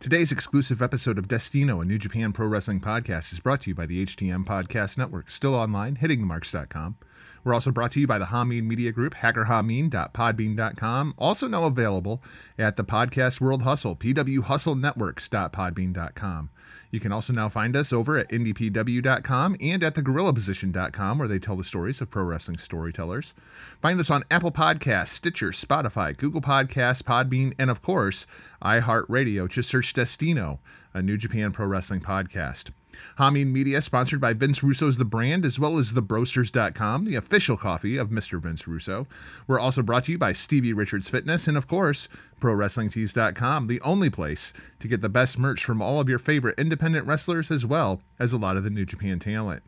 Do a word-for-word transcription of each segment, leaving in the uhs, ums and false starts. Today's exclusive episode of Destino, a New Japan Pro Wrestling podcast, is brought to you by the H T M Podcast Network, still online, hitting the marks dot com. We're also brought to you by the Hameen Media Group, hacker hameen dot podbean dot com, also now available at the Podcast World Hustle, p w hustle networks dot podbean dot com. You can also now find us over at n d p w dot com and at the gorilla position dot com, where they tell the stories of pro wrestling storytellers. Find us on Apple Podcasts, Stitcher, Spotify, Google Podcasts, Podbean, and of course, iHeartRadio. Just search Destino, a New Japan Pro Wrestling podcast. Hameen Media, sponsored by Vince Russo's The Brand, as well as the broasters dot com, the official coffee of Mister Vince Russo. We're also brought to you by Stevie Richards Fitness and, of course, pro wrestling tees dot com, the only place to get the best merch from all of your favorite independent wrestlers, as well as a lot of the New Japan talent.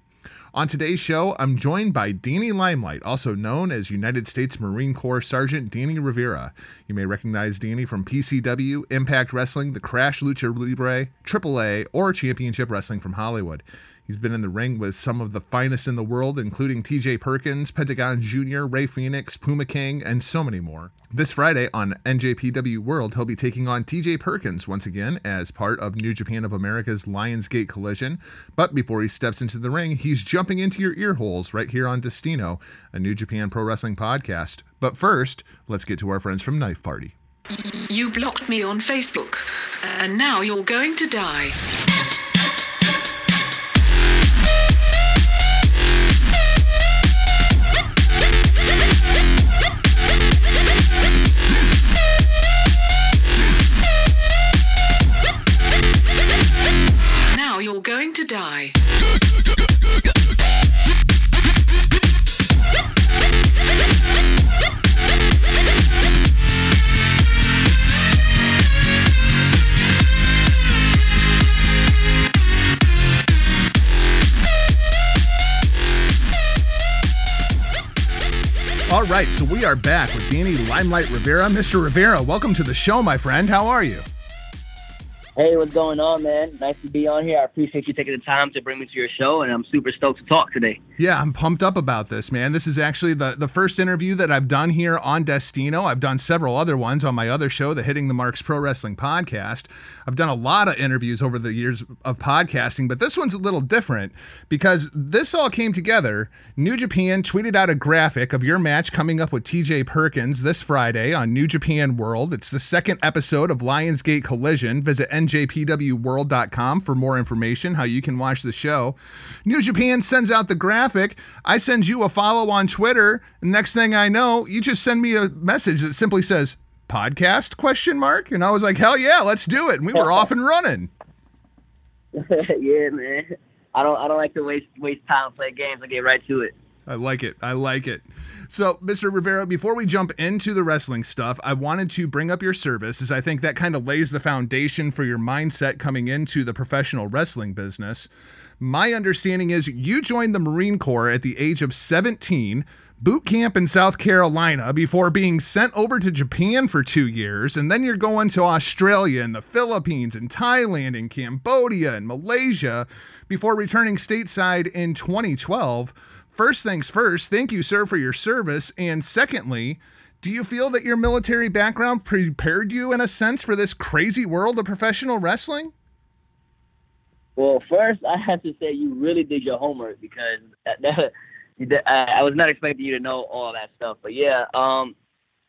On today's show, I'm joined by Danny Limelight, also known as United States Marine Corps Sergeant Danny Rivera. You may recognize Danny from P C W, Impact Wrestling, the Crash Lucha Libre, triple A, or Championship Wrestling from Hollywood. He's been in the ring with some of the finest in the world, including T J Perkins, Pentagon Junior, Ray Phoenix, Puma King, and so many more. This Friday on N J P W World, he'll be taking on T J Perkins once again as part of New Japan of America's Lionsgate Collision. But before he steps into the ring, he's jumping into your ear holes right here on Destino, a New Japan Pro Wrestling podcast. But first, let's get to our friends from Knife Party. You blocked me on Facebook, and now you're going to die. You're going to die. All right, so we are back with Danny Limelight Rivera. Mister Rivera, welcome to the show, my friend. How are you? Hey, what's going on, man? Nice to be on here. I appreciate you taking the time to bring me to your show, and I'm super stoked to talk today. Yeah, I'm pumped up about this, man. This is actually the, the first interview that I've done here on Destino. I've done several other ones on my other show, the Hitting the Marks Pro Wrestling Podcast. I've done a lot of interviews over the years of podcasting, but this one's a little different because this all came together. New Japan tweeted out a graphic of your match coming up with T J Perkins this Friday on New Japan World. It's the second episode of Lionsgate Collision. Visit n j p w world dot com for more information, how you can watch the show. New Japan sends out the graphic. I send you a follow on Twitter. Next thing I know, you just send me a message that simply says podcast question mark. And I was like, hell yeah, let's do it. And we were off and running. Yeah, man. I don't, I don't like to waste, waste time playing games. I get right to it. I like it. I like it. So, Mister Rivera, before we jump into the wrestling stuff, I wanted to bring up your service, as I think that kind of lays the foundation for your mindset coming into the professional wrestling business. My understanding is you joined the Marine Corps at the age of seventeen, boot camp in South Carolina, before being sent over to Japan for two years, and then you're going to Australia and the Philippines and Thailand and Cambodia and Malaysia before returning stateside in twenty twelve. First things first, thank you, sir, for your service. And secondly, do you feel that your military background prepared you, in a sense, for this crazy world of professional wrestling? Well, first, I have to say you really did your homework, because that, that, I was not expecting you to know all that stuff. But, yeah, um,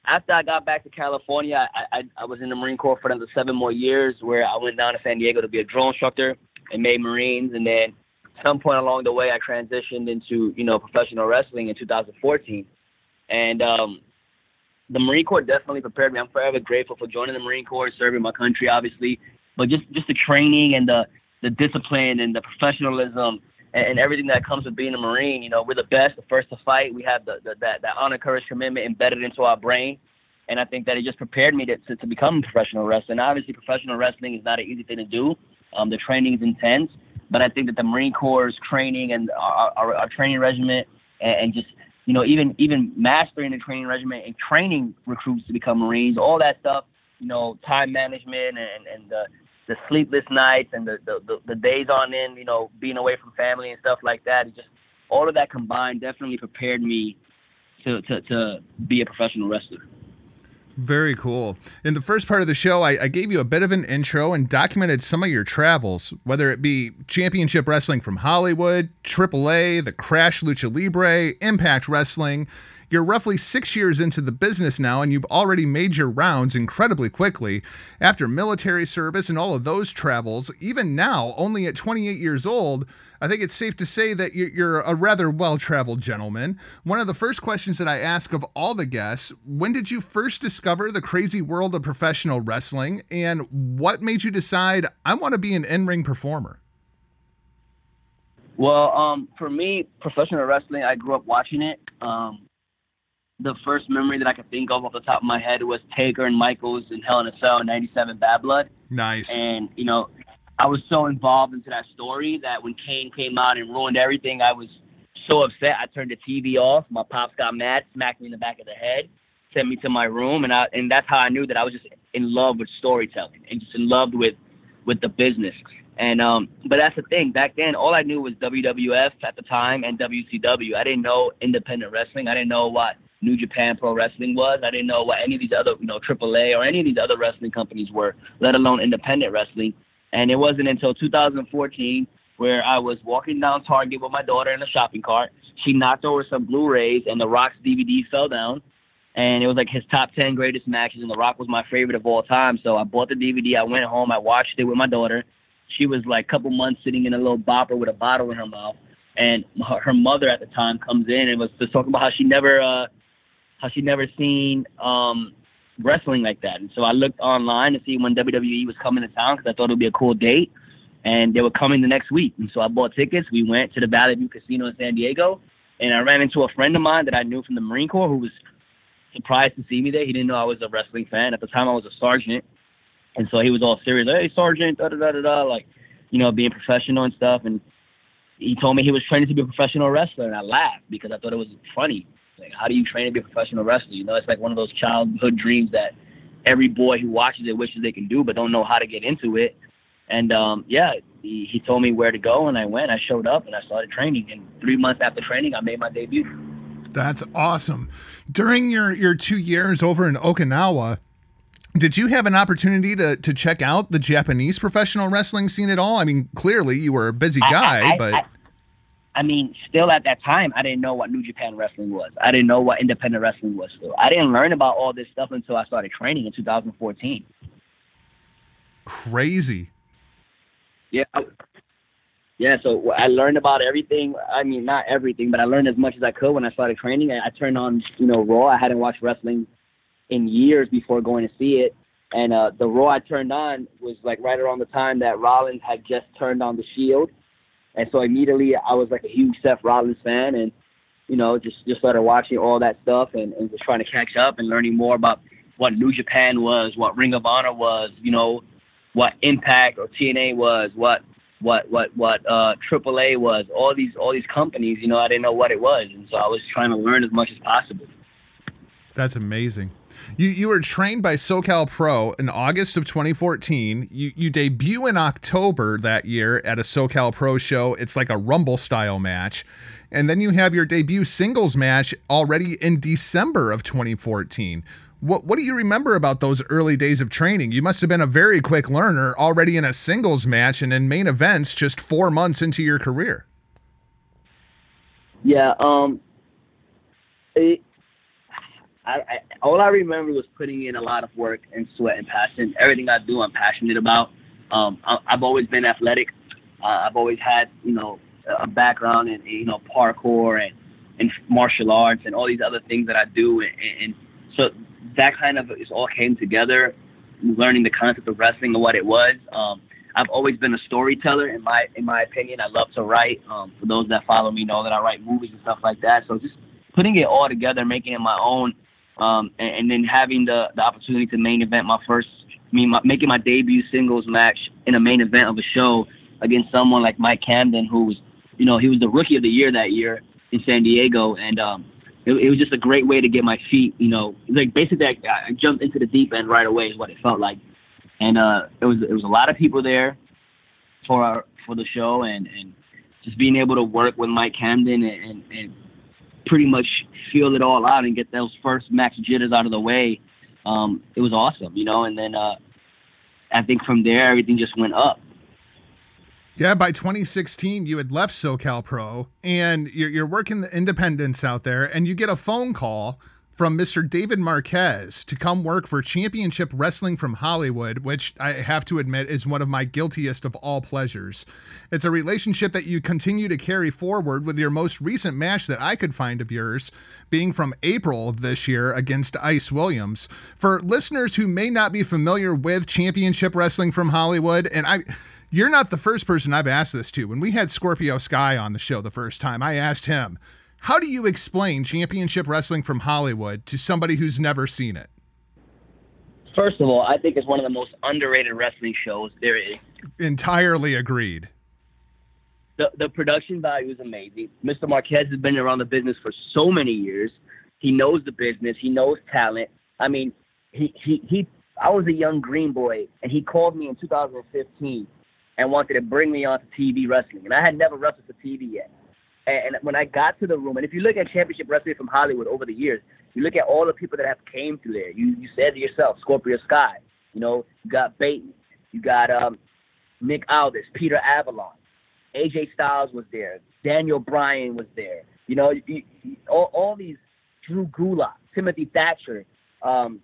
after I got back to California, I, I, I was in the Marine Corps for another seven more years, where I went down to San Diego to be a drill instructor and made Marines, and then some point along the way, I transitioned into, you know, professional wrestling in two thousand fourteen. And um, the Marine Corps definitely prepared me. I'm forever grateful for joining the Marine Corps, serving my country, obviously. But just, just the training and the, the discipline and the professionalism and, and everything that comes with being a Marine. You know, we're the best, the first to fight. We have the, the, that, that honor, courage, commitment embedded into our brain. And I think that it just prepared me to, to, to become a professional wrestler. And obviously, professional wrestling is not an easy thing to do. Um, the training is intense. But I think that the Marine Corps' training and our, our, our training regiment, and, and just, you know, even even mastering the training regiment and training recruits to become Marines, all that stuff, you know, time management and, and the, the sleepless nights and the, the, the days on end, you know, being away from family and stuff like that. It just, all of that combined definitely prepared me to, to, to be a professional wrestler. Very cool. In the first part of the show, I, I gave you a bit of an intro and documented some of your travels, whether it be Championship Wrestling from Hollywood, triple A, the Crash Lucha Libre, Impact Wrestling. You're roughly six years into the business now, and you've already made your rounds incredibly quickly. After military service and all of those travels, even now, only at twenty-eight years old, I think it's safe to say that you're a rather well-traveled gentleman. One of the first questions that I ask of all the guests, when did you first discover the crazy world of professional wrestling, and what made you decide, I want to be an in-ring performer? Well, um, for me, professional wrestling, I grew up watching it. Um, The first memory that I could think of off the top of my head was Taker and Michaels in Hell in a Cell in ninety-seven Bad Blood. Nice. And, you know, I was so involved into that story that when Kane came out and ruined everything, I was so upset. I turned the T V off. My pops got mad, smacked me in the back of the head, sent me to my room. And I, and that's how I knew that I was just in love with storytelling and just in love with, with the business. And, um, but that's the thing. Back then, all I knew was W W F at the time and W C W. I didn't know independent wrestling. I didn't know what New Japan Pro Wrestling was. I didn't know what any of these other, you know, triple A or any of these other wrestling companies were, let alone independent wrestling. And it wasn't until two thousand fourteen where I was walking down Target with my daughter in a shopping cart. She knocked over some Blu-rays and The Rock's D V D fell down. And it was like his top ten greatest matches, and The Rock was my favorite of all time. So I bought the D V D. I went home. I watched it with my daughter. She was like a couple months sitting in a little bopper with a bottle in her mouth. And her, her mother at the time comes in and was just talking about how she never uh, – how she'd never seen um, wrestling like that. And so I looked online to see when W W E was coming to town because I thought it would be a cool date. And they were coming the next week. And so I bought tickets. We went to the Valley View Casino in San Diego. And I ran into a friend of mine that I knew from the Marine Corps who was surprised to see me there. He didn't know I was a wrestling fan. At the time, I was a sergeant. And so he was all serious. Hey, sergeant, da-da-da-da-da, like, you know, being professional and stuff. And he told me he was training to be a professional wrestler. And I laughed because I thought it was funny. Like, how do you train to be a professional wrestler? You know, it's like one of those childhood dreams that every boy who watches it wishes they can do, but don't know how to get into it. And, um, yeah, he, he told me where to go, and I went. I showed up, and I started training. And three months after training, I made my debut. That's awesome. During your, your two years over in Okinawa, did you have an opportunity to, to check out the Japanese professional wrestling scene at all? I mean, clearly you were a busy guy, I, I, I, but... I, I mean, still at that time, I didn't know what New Japan Wrestling was. I didn't know what independent wrestling was still. I didn't learn about all this stuff until I started training in two thousand fourteen. Crazy. Yeah. Yeah, so I learned about everything. I mean, not everything, but I learned as much as I could when I started training. I, I turned on, you know, Raw. I hadn't watched wrestling in years before going to see it. And uh, the Raw I turned on was, like, right around the time that Rollins had just turned on the Shield. And so immediately I was like a huge Seth Rollins fan and, you know, just, just started watching all that stuff and, and just trying to catch up and learning more about what New Japan was, what Ring of Honor was, you know, what Impact or T N A was, what what what what uh, triple A was, all these all these companies, you know, I didn't know what it was. And so I was trying to learn as much as possible. That's amazing. You you were trained by SoCal Pro in August of twenty fourteen. You you debut in October that year at a SoCal Pro show. It's like a Rumble style match. And then you have your debut singles match already in December of twenty fourteen. What what do you remember about those early days of training? You must have been a very quick learner already in a singles match and in main events just four months into your career. Yeah, um it I, I, all I remember was putting in a lot of work and sweat and passion. Everything I do, I'm passionate about. Um, I, I've always been athletic. Uh, I've always had, you know, a background in, you know, parkour and, and martial arts and all these other things that I do. And, and so that kind of is all came together, learning the concept of wrestling and what it was. Um, I've always been a storyteller. In my in my opinion, I love to write. Um, for those that follow me know that I write movies and stuff like that. So just putting it all together, making it my own. Um, and, and then having the, the opportunity to main event my first, I mean, my, making my debut singles match in a main event of a show against someone like Mike Camden, who was, you know, he was the rookie of the year that year in San Diego. And um, it, it was just a great way to get my feet, you know, like basically I, I jumped into the deep end right away is what it felt like. And uh, it was it was a lot of people there for our, for the show and, and just being able to work with Mike Camden and, and, and pretty much feel it all out and get those first max jitters out of the way um, it was awesome, you know. And then uh, I think from there, everything just went up. Yeah, by twenty sixteen, you had left SoCal Pro, and you're, you're working the independents out there, and you get a phone call from Mister David Marquez to come work for Championship Wrestling from Hollywood, which I have to admit is one of my guiltiest of all pleasures. It's a relationship that you continue to carry forward with your most recent match that I could find of yours, being from April of this year against Ice Williams. For listeners who may not be familiar with Championship Wrestling from Hollywood, and I... You're not the first person I've asked this to. When we had Scorpio Sky on the show the first time, I asked him, how do you explain Championship Wrestling from Hollywood to somebody who's never seen it? First of all, I think it's one of the most underrated wrestling shows there is. Entirely agreed. The, the production value is amazing. Mister Marquez has been around the business for so many years. He knows the business. He knows talent. I mean, he he, he I was a young green boy, and he called me in two thousand fifteen and wanted to bring me on to T V wrestling. And I had never wrestled for T V yet. And when I got to the room, and if you look at Championship Wrestling from Hollywood over the years, you look at all the people that have came through there. You you said to yourself, Scorpio Sky, you know, you got Bateman, you got um, Nick Aldis, Peter Avalon, A J Styles was there, Daniel Bryan was there, you know, you, you, all, all these, Drew Gulak, Timothy Thatcher, um,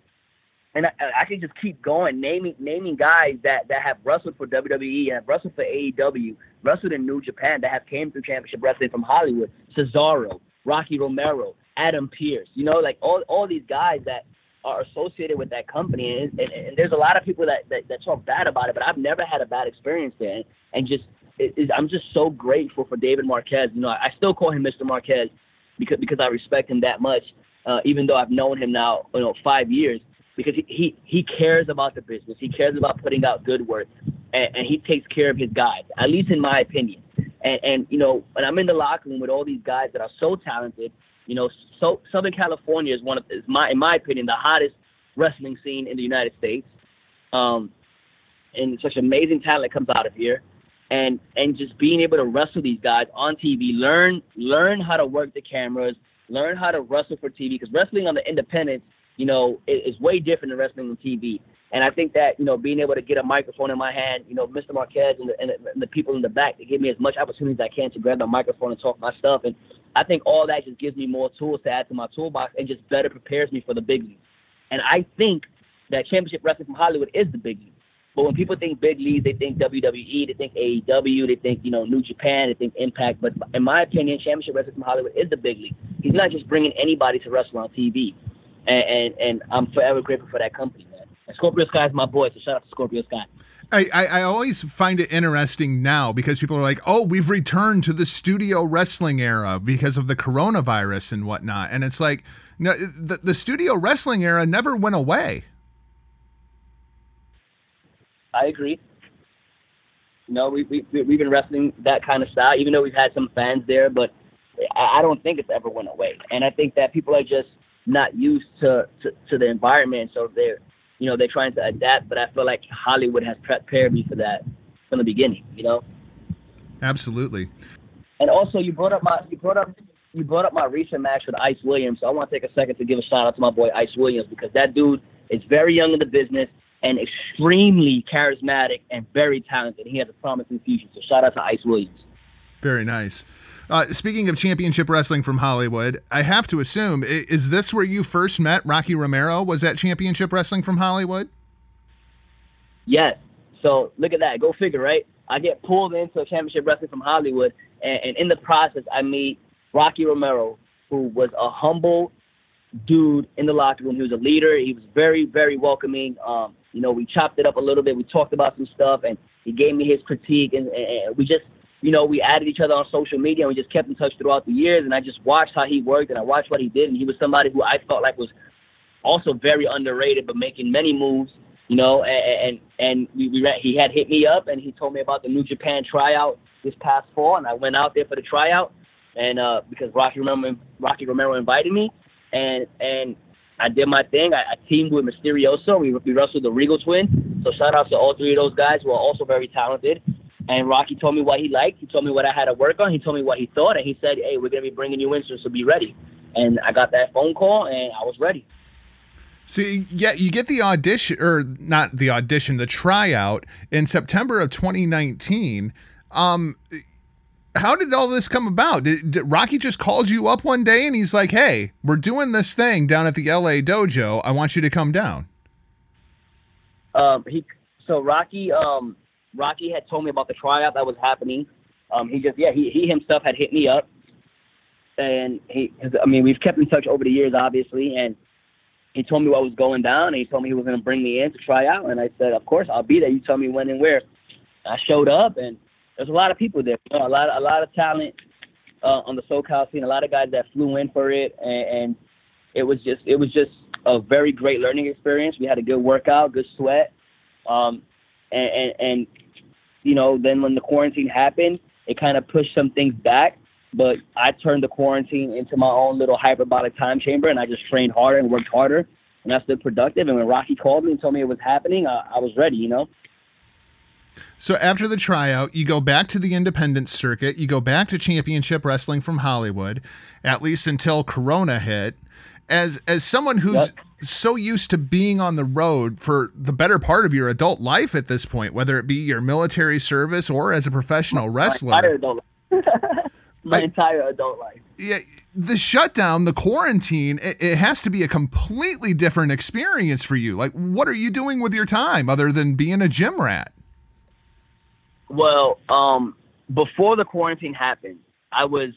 And I, I can just keep going, naming naming guys that, that have wrestled for W W E and have wrestled for A E W, wrestled in New Japan, that have came through Championship Wrestling from Hollywood. Cesaro, Rocky Romero, Adam Pearce, you know, like all, all these guys that are associated with that company. And, and, and there's a lot of people that, that, that talk bad about it, but I've never had a bad experience there. And, and just it, it, I'm just so grateful for David Marquez. You know, I, I still call him Mister Marquez because because I respect him that much, uh, even though I've known him now, you know, five years. Because he, he, he cares about the business. He cares about putting out good work, and, and he takes care of his guys, at least in my opinion. And, and, you know, when I'm in the locker room with all these guys that are so talented, you know, so Southern California is one of, is my in my opinion, the hottest wrestling scene in the United States. Um, and such amazing talent comes out of here. And and just being able to wrestle these guys on T V, learn, learn how to work the cameras, learn how to wrestle for T V, because wrestling on the independents, you know, it's way different than wrestling on T V. And I think that, you know, being able to get a microphone in my hand, you know, Mister Marquez and the, and the, and the people in the back, they give me as much opportunity as I can to grab the microphone and talk my stuff. And I think all that just gives me more tools to add to my toolbox and just better prepares me for the big league. And I think that Championship Wrestling from Hollywood is the big league. But when people think big league, they think W W E, they think A E W, they think, you know, New Japan, they think Impact. But in my opinion, Championship Wrestling from Hollywood is the big league. He's not just bringing anybody to wrestle on T V. And, and and I'm forever grateful for that company, man. And Scorpio Sky is my boy, so shout out to Scorpio Sky. I, I, I always find it interesting now because people are like, oh, we've returned to the studio wrestling era because of the coronavirus and whatnot. And it's like, no, the, the studio wrestling era never went away. I agree. You know, we, we, we've been wrestling that kind of style, even though we've had some fans there, but I, I don't think it's ever went away. And I think that people are just not used to, to, to the environment, so they're, you know, they're trying to adapt, but I feel like Hollywood has prepared me for that from the beginning, you know? Absolutely. And also you brought up my, you brought up, you brought up my recent match with Ice Williams. So I want to take a second to give a shout out to my boy Ice Williams, because that dude is very young in the business and extremely charismatic and very talented. He has a promising future. So shout out to Ice Williams. Very nice. Uh, speaking of Championship Wrestling from Hollywood, I have to assume, is this where you first met Rocky Romero? Was that Championship Wrestling from Hollywood? Yes. So look at that. Go figure, right? I get pulled into Championship Wrestling from Hollywood, and, and in the process, I meet Rocky Romero, who was a humble dude in the locker room. He was a leader. He was very, very welcoming. Um, you know, we chopped it up a little bit. We talked about some stuff, and he gave me his critique, and, and we just... You know, we added each other on social media, and we just kept in touch throughout the years, and I just watched how he worked, and I watched what he did, and he was somebody who I felt like was also very underrated but making many moves, you know, and and, and we, we ran, he had hit me up, and he told me about the New Japan tryout this past fall, and I went out there for the tryout, and uh, because Rocky Romero, Rocky Romero invited me, and and I did my thing. I, I teamed with Mysterioso. We, we wrestled the Regal Twin, so shout-outs to all three of those guys who are also very talented. And Rocky told me what he liked. He told me what I had to work on. He told me what he thought. And he said, hey, we're going to be bringing you in, so be ready. And I got that phone call, and I was ready. So you get, you get the audition, or not the audition, the tryout in September of twenty nineteen. Um, how did all this come about? Did, did Rocky just calls you up one day and he's like, hey, we're doing this thing down at the L A dojo. I want you to come down. Um, he so Rocky um, Rocky had told me about the tryout that was happening. Um, he just yeah he he himself had hit me up, and he I mean we've kept in touch over the years, obviously, and he told me what was going down, and he told me he was going to bring me in to try out, and I said, of course, I'll be there. You tell me when and where. I showed up, and there's a lot of people there, you know, a lot of, a lot of talent uh, on the SoCal scene, a lot of guys that flew in for it, and, and it was just it was just a very great learning experience. We had a good workout, good sweat, um, and, and and you know, then when the quarantine happened, it kind of pushed some things back. But I turned the quarantine into my own little hyperbolic time chamber, and I just trained harder and worked harder, and I stayed productive. And when Rocky called me and told me it was happening, I, I was ready, you know? So after the tryout, you go back to the independent circuit, you go back to Championship Wrestling from Hollywood, at least until Corona hit. As, as someone who's yep. so used to being on the road for the better part of your adult life at this point, whether it be your military service or as a professional my wrestler. Entire adult life. my I, entire adult life. Yeah, the shutdown, the quarantine, it, it has to be a completely different experience for you. Like, what are you doing with your time other than being a gym rat? Well, um, before the quarantine happened, I was,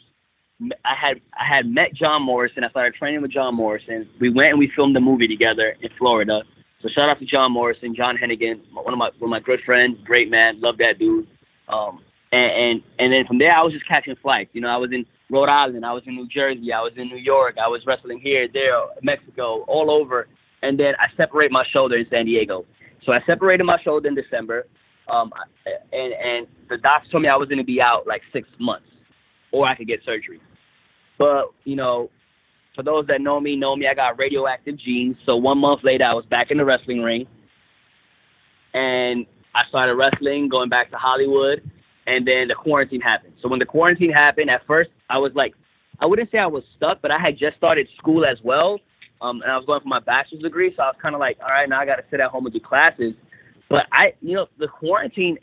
I had, I had met John Morrison. I started training with John Morrison. We went and we filmed a movie together in Florida. So shout out to John Morrison, John Hennigan, one of my, one of my good friends, great man, love that dude. Um, And, and and then from there, I was just catching flights. You know, I was in Rhode Island. I was in New Jersey. I was in New York. I was wrestling here, there, Mexico, all over. And then I separated my shoulder in San Diego. So I separated my shoulder in December. Um, and, and the doctor told me I was going to be out like six months or I could get surgery. But, you know, for those that know me, know me, I got radioactive genes. So one month later, I was back in the wrestling ring. And I started wrestling, going back to Hollywood. And then the quarantine happened. So when the quarantine happened, at first, I was like, I wouldn't say I was stuck, but I had just started school as well. Um, and I was going for my bachelor's degree. So I was kind of like, all right, now I got to sit at home and do classes. But I, you know, the quarantine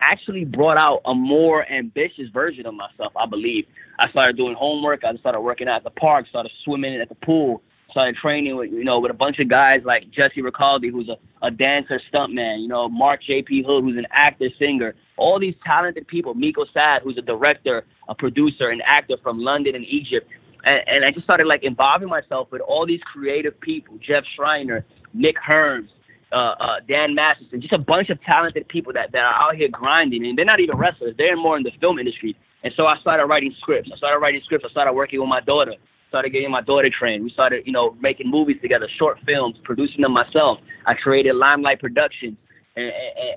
actually brought out a more ambitious version of myself, I believe. I started doing homework. I started working out at the park, started swimming at the pool, started training with, you know, with a bunch of guys like Jesse Ricaldi, who's a, a dancer, stuntman, you know, Mark J P. Hood, who's an actor, singer, all these talented people, Miko Saad, who's a director, a producer, an actor from London and Egypt. And, and I just started, like, involving myself with all these creative people, Jeff Schreiner, Nick Herms, uh, uh, Dan Masterson, just a bunch of talented people that, that are out here grinding. And they're not even wrestlers. They're more in the film industry. And so I started writing scripts. I started writing scripts. I started working with my daughter. Started getting my daughter trained. We started, you know, making movies together, short films, producing them myself. I created Limelight Productions, and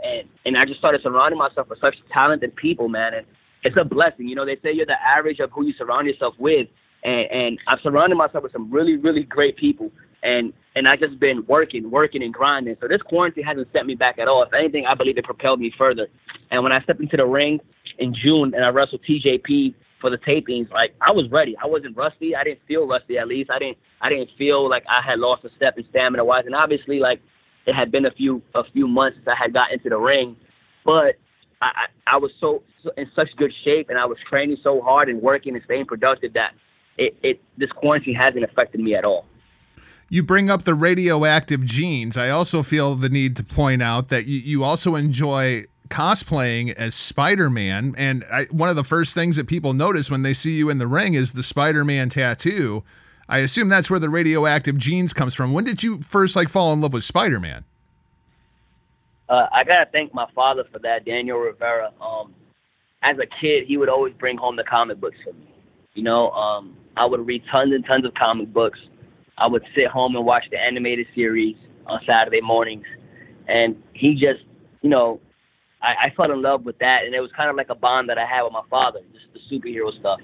and, and I just started surrounding myself with such talented people, man. And it's a blessing, you know. They say you're the average of who you surround yourself with, and and I've surrounded myself with some really, really great people, and and I've just been working, working, and grinding. So this quarantine hasn't set me back at all. If anything, I believe it propelled me further. And when I stepped into the ring in June and I wrestled T J P. For the tapings, like, I was ready. I wasn't rusty. I didn't feel rusty, at least. I didn't I didn't feel like I had lost a step in stamina-wise. And obviously, like, it had been a few a few months since I had got into the ring. But I, I, I was so, so in such good shape, and I was training so hard and working and staying productive that it, it this quarantine hasn't affected me at all. You bring up the radioactive genes. I also feel the need to point out that you, you also enjoy cosplaying as Spider-Man, and I, one of the first things that people notice when they see you in the ring is the Spider-Man tattoo. I assume that's where the radioactive genes comes from. When did you first like fall in love with Spider-Man? Uh, I gotta thank my father for that, Daniel Rivera. Um, as a kid, he would always bring home the comic books for me. You know, um, I would read tons and tons of comic books. I would sit home and watch the animated series on Saturday mornings, and he just, you know, I, I fell in love with that, and it was kind of like a bond that I had with my father, just the superhero stuff.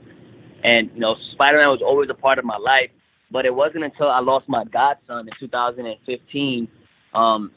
And, you know, Spider-Man was always a part of my life, but it wasn't until I lost my godson in two thousand fifteen, um,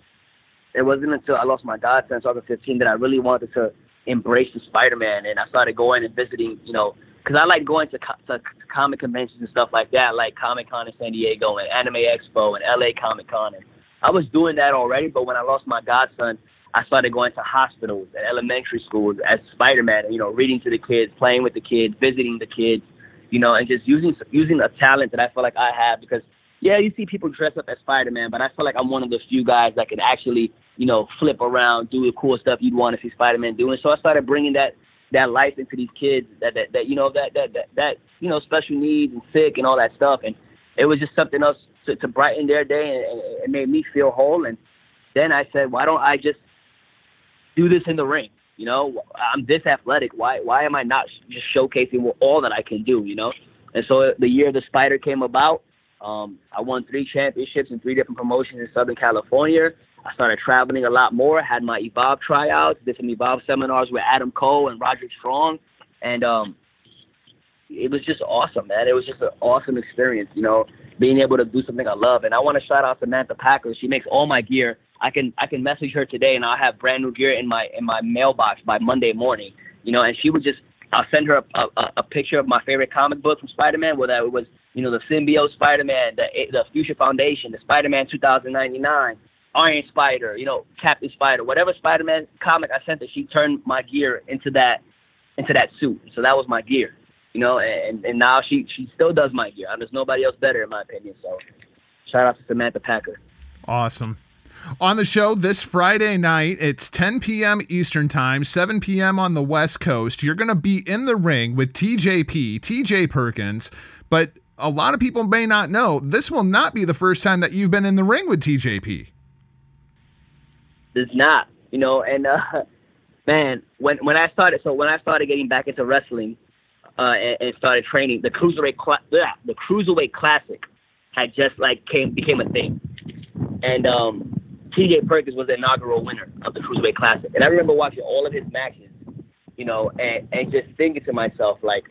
it wasn't until I lost my godson in twenty fifteen that I really wanted to embrace the Spider-Man, and I started going and visiting, you know, because I like going to, co- to comic conventions and stuff like that, like Comic-Con in San Diego and Anime Expo and L A Comic-Con. And I was doing that already, but when I lost my godson, I started going to hospitals and elementary schools as Spider-Man, you know, reading to the kids, playing with the kids, visiting the kids, you know, and just using using a talent that I feel like I have. Because, yeah, you see people dress up as Spider-Man, but I feel like I'm one of the few guys that can actually, you know, flip around, do the cool stuff you'd want to see Spider-Man do. And so I started bringing that that life into these kids that, that, that you know, that, that, that, that, you know, special needs and sick and all that stuff. And it was just something else to, to brighten their day, and it made me feel whole. And then I said, why don't I just do this in the ring? You know, I'm this athletic. Why why am I not just showcasing all that I can do, you know? And so the year the Spider came about, um, I won three championships in three different promotions in Southern California. I started traveling a lot more, had my Evolve tryouts, did some Evolve seminars with Adam Cole and Roderick Strong. And um, it was just awesome, man. It was just an awesome experience, you know, being able to do something I love. And I want to shout out Samantha Packer. She makes all my gear. I can I can message her today, and I'll have brand new gear in my in my mailbox by Monday morning, you know. And she would just I'll send her a, a, a picture of my favorite comic book from Spider-Man, whether it was, you know, the Symbiote Spider-Man, the the Future Foundation, the Spider-Man two thousand ninety-nine, Iron Spider, you know, Captain Spider, whatever Spider-Man comic I sent her, she turned my gear into that into that suit. So that was my gear, you know. And and now she she still does my gear. There's nobody else better, in my opinion. So shout out to Samantha Packer. Awesome. On the show this Friday night, it's ten p.m. Eastern Time, seven p.m. on the West Coast. You're going to be in the ring with T J P, T J Perkins, but a lot of people may not know, this will not be the first time that you've been in the ring with T J P. It's not, you know, and uh, man, when when I started, so when I started getting back into wrestling uh, and, and started training, the Cruiserweight, Cla- yeah, the Cruiserweight Classic had just like came became a thing, and um. T J Perkins was the inaugural winner of the Cruiserweight Classic. And I remember watching all of his matches, you know, and, and just thinking to myself, like,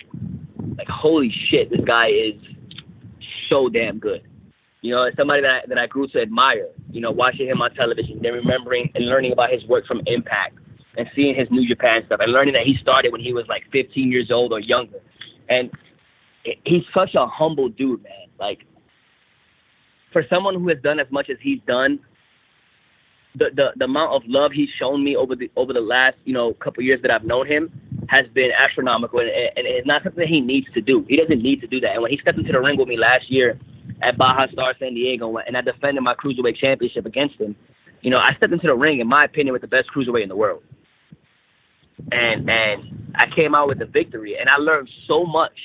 like holy shit, this guy is so damn good. You know, it's somebody that I, that I grew to admire, you know, watching him on television, then remembering and learning about his work from Impact and seeing his New Japan stuff and learning that he started when he was like fifteen years old or younger. And he's such a humble dude, man. Like, for someone who has done as much as he's done, The, the the amount of love he's shown me over the over the last, you know, couple years that I've known him has been astronomical, and, and it's not something that he needs to do. He doesn't need to do that. And when he stepped into the ring with me last year at Baja Star San Diego, and I defended my Cruiserweight Championship against him, you know, I stepped into the ring, in my opinion, with the best Cruiserweight in the world. And and I came out with a victory, and I learned so much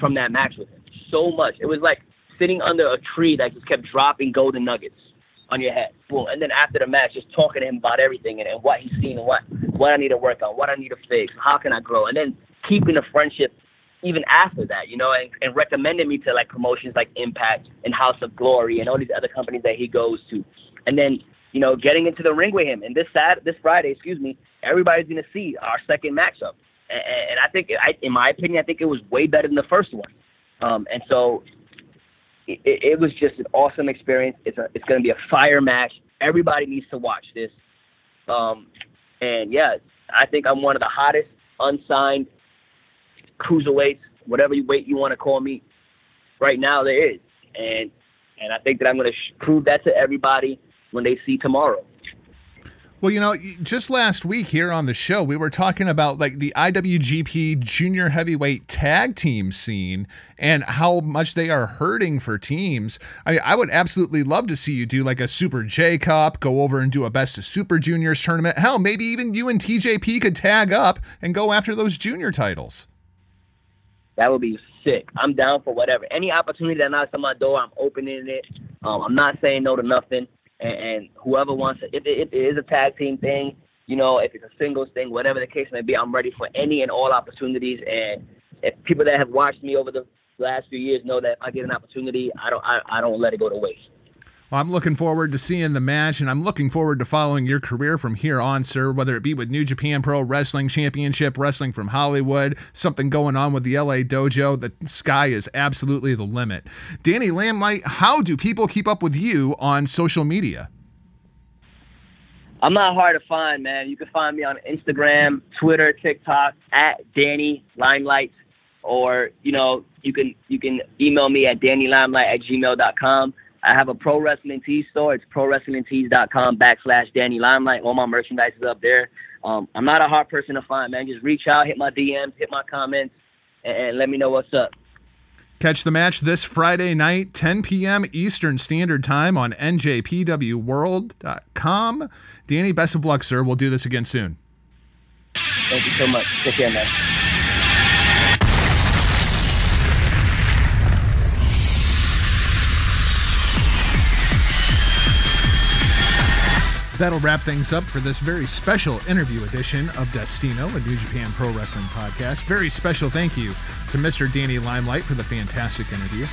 from that match with him. So much. It was like sitting under a tree that just kept dropping golden nuggets on your head, boom. And then after the match, just talking to him about everything and, and what he's seen and what, what I need to work on, what I need to fix, how can I grow, and then keeping a friendship even after that, you know, and, and recommending me to like promotions like Impact and House of Glory and all these other companies that he goes to. And then, you know, getting into the ring with him. And this Saturday, this Friday, excuse me, everybody's going to see our second matchup. And, and I think, I, in my opinion, I think it was way better than the first one. Um, and so It, it was just an awesome experience. It's a, it's going to be a fire match. Everybody needs to watch this. Um, and, yeah, I think I'm one of the hottest unsigned cruiserweights, whatever weight you want to call me, right now there is. And, and I think that I'm going to sh- prove that to everybody when they see tomorrow. Well, you know, just last week here on the show, we were talking about like the I W G P junior heavyweight tag team scene and how much they are hurting for teams. I mean, I would absolutely love to see you do like a Super J Cup, go over and do a Best of Super Juniors tournament. Hell, maybe even you and T J P could tag up and go after those junior titles. That would be sick. I'm down for whatever. Any opportunity that knocks on my door, I'm opening it. Um, I'm not saying no to nothing. And whoever wants to, if it is a tag team thing, you know, if it's a singles thing, whatever the case may be, I'm ready for any and all opportunities. And if people that have watched me over the last few years know that if I get an opportunity, I don't, I, I don't let it go to waste. Well, I'm looking forward to seeing the match, and I'm looking forward to following your career from here on, sir, whether it be with New Japan Pro Wrestling, Championship Wrestling from Hollywood, something going on with the L A Dojo. The sky is absolutely the limit. Danny Limelight, how do people keep up with you on social media? I'm not hard to find, man. You can find me on Instagram, Twitter, TikTok, at Danny Limelight. or, you know, you can you can email me at danny limelight at gmail dot com. I have a Pro Wrestling Tees store. It's pro wrestling tees dot com backslash Danny Limelight. All my merchandise is up there. Um, I'm not a hard person to find, man. Just reach out, hit my D Ms, hit my comments, and, and let me know what's up. Catch the match this Friday night, ten p.m. Eastern Standard Time on n j p w world dot com. Danny, best of luck, sir. We'll do this again soon. Thank you so much. Take care, man. That'll wrap things up for this very special interview edition of Destino, a New Japan Pro Wrestling podcast. Very special thank you to Mister Danny Limelight for the fantastic interview.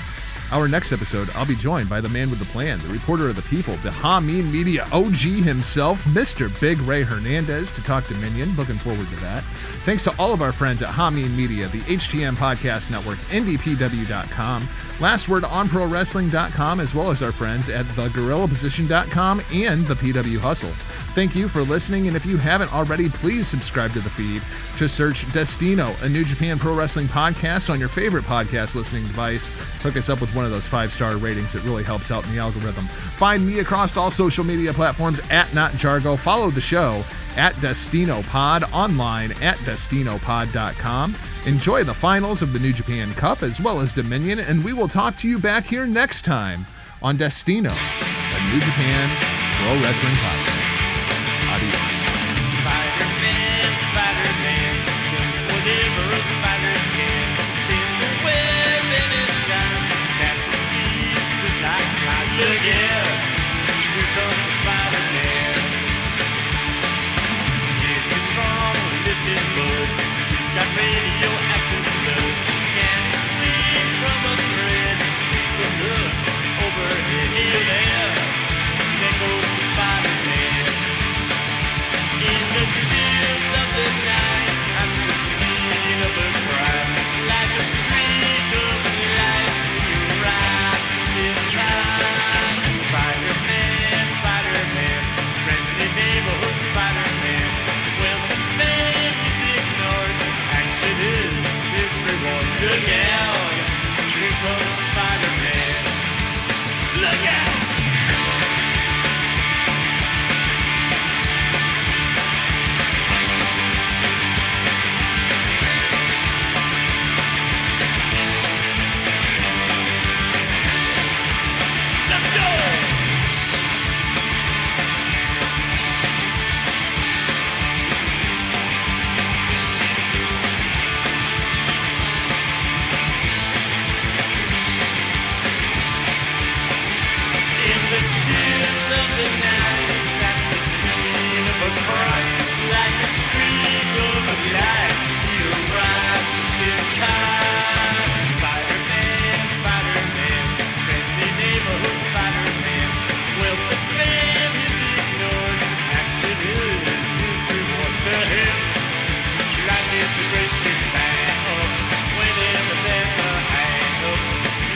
Our next episode, I'll be joined by the man with the plan, the reporter of the people, the Hameen Media O G himself, Mister Big Ray Hernandez, to talk Dominion. Looking forward to that. Thanks to all of our friends at Hameen Media, the H T M Podcast Network, n d p w dot com, last word on pro wrestling dot com, as well as our friends at the gorilla position dot com and the P W Hustle. Thank you for listening, and if you haven't already, please subscribe to the feed. Just search Destino, a New Japan Pro Wrestling podcast on your favorite podcast listening device. Hook us up with one of those five-star ratings. It really helps out in the algorithm. Find me across all social media platforms at NotJargo. Follow the show at Destino Pod, online at destino pod dot com. Enjoy the finals of the New Japan Cup as well as Dominion, and we will talk to you back here next time on Destino, a New Japan Pro Wrestling podcast. Adios. Spider-Man, Spider-Man, just whatever a spider can. Spins a web in his eyes, catches thieves just like flies. Look out, here comes the Spider-Man. This is strong, this is good. He's got radioactive blood. Can't sleep from a thread. Take a look over here, here there. There goes the Spider-Man. In the chills of the night, I'm the scene of a crime. Like a streak of light, you rise in time. Spider-Man, Spider-Man, friendly neighborhood Spider-Man. Well, the man is ignored, action is his reward. Look out, here comes Spider-Man. Look out!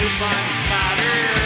Fun spotter.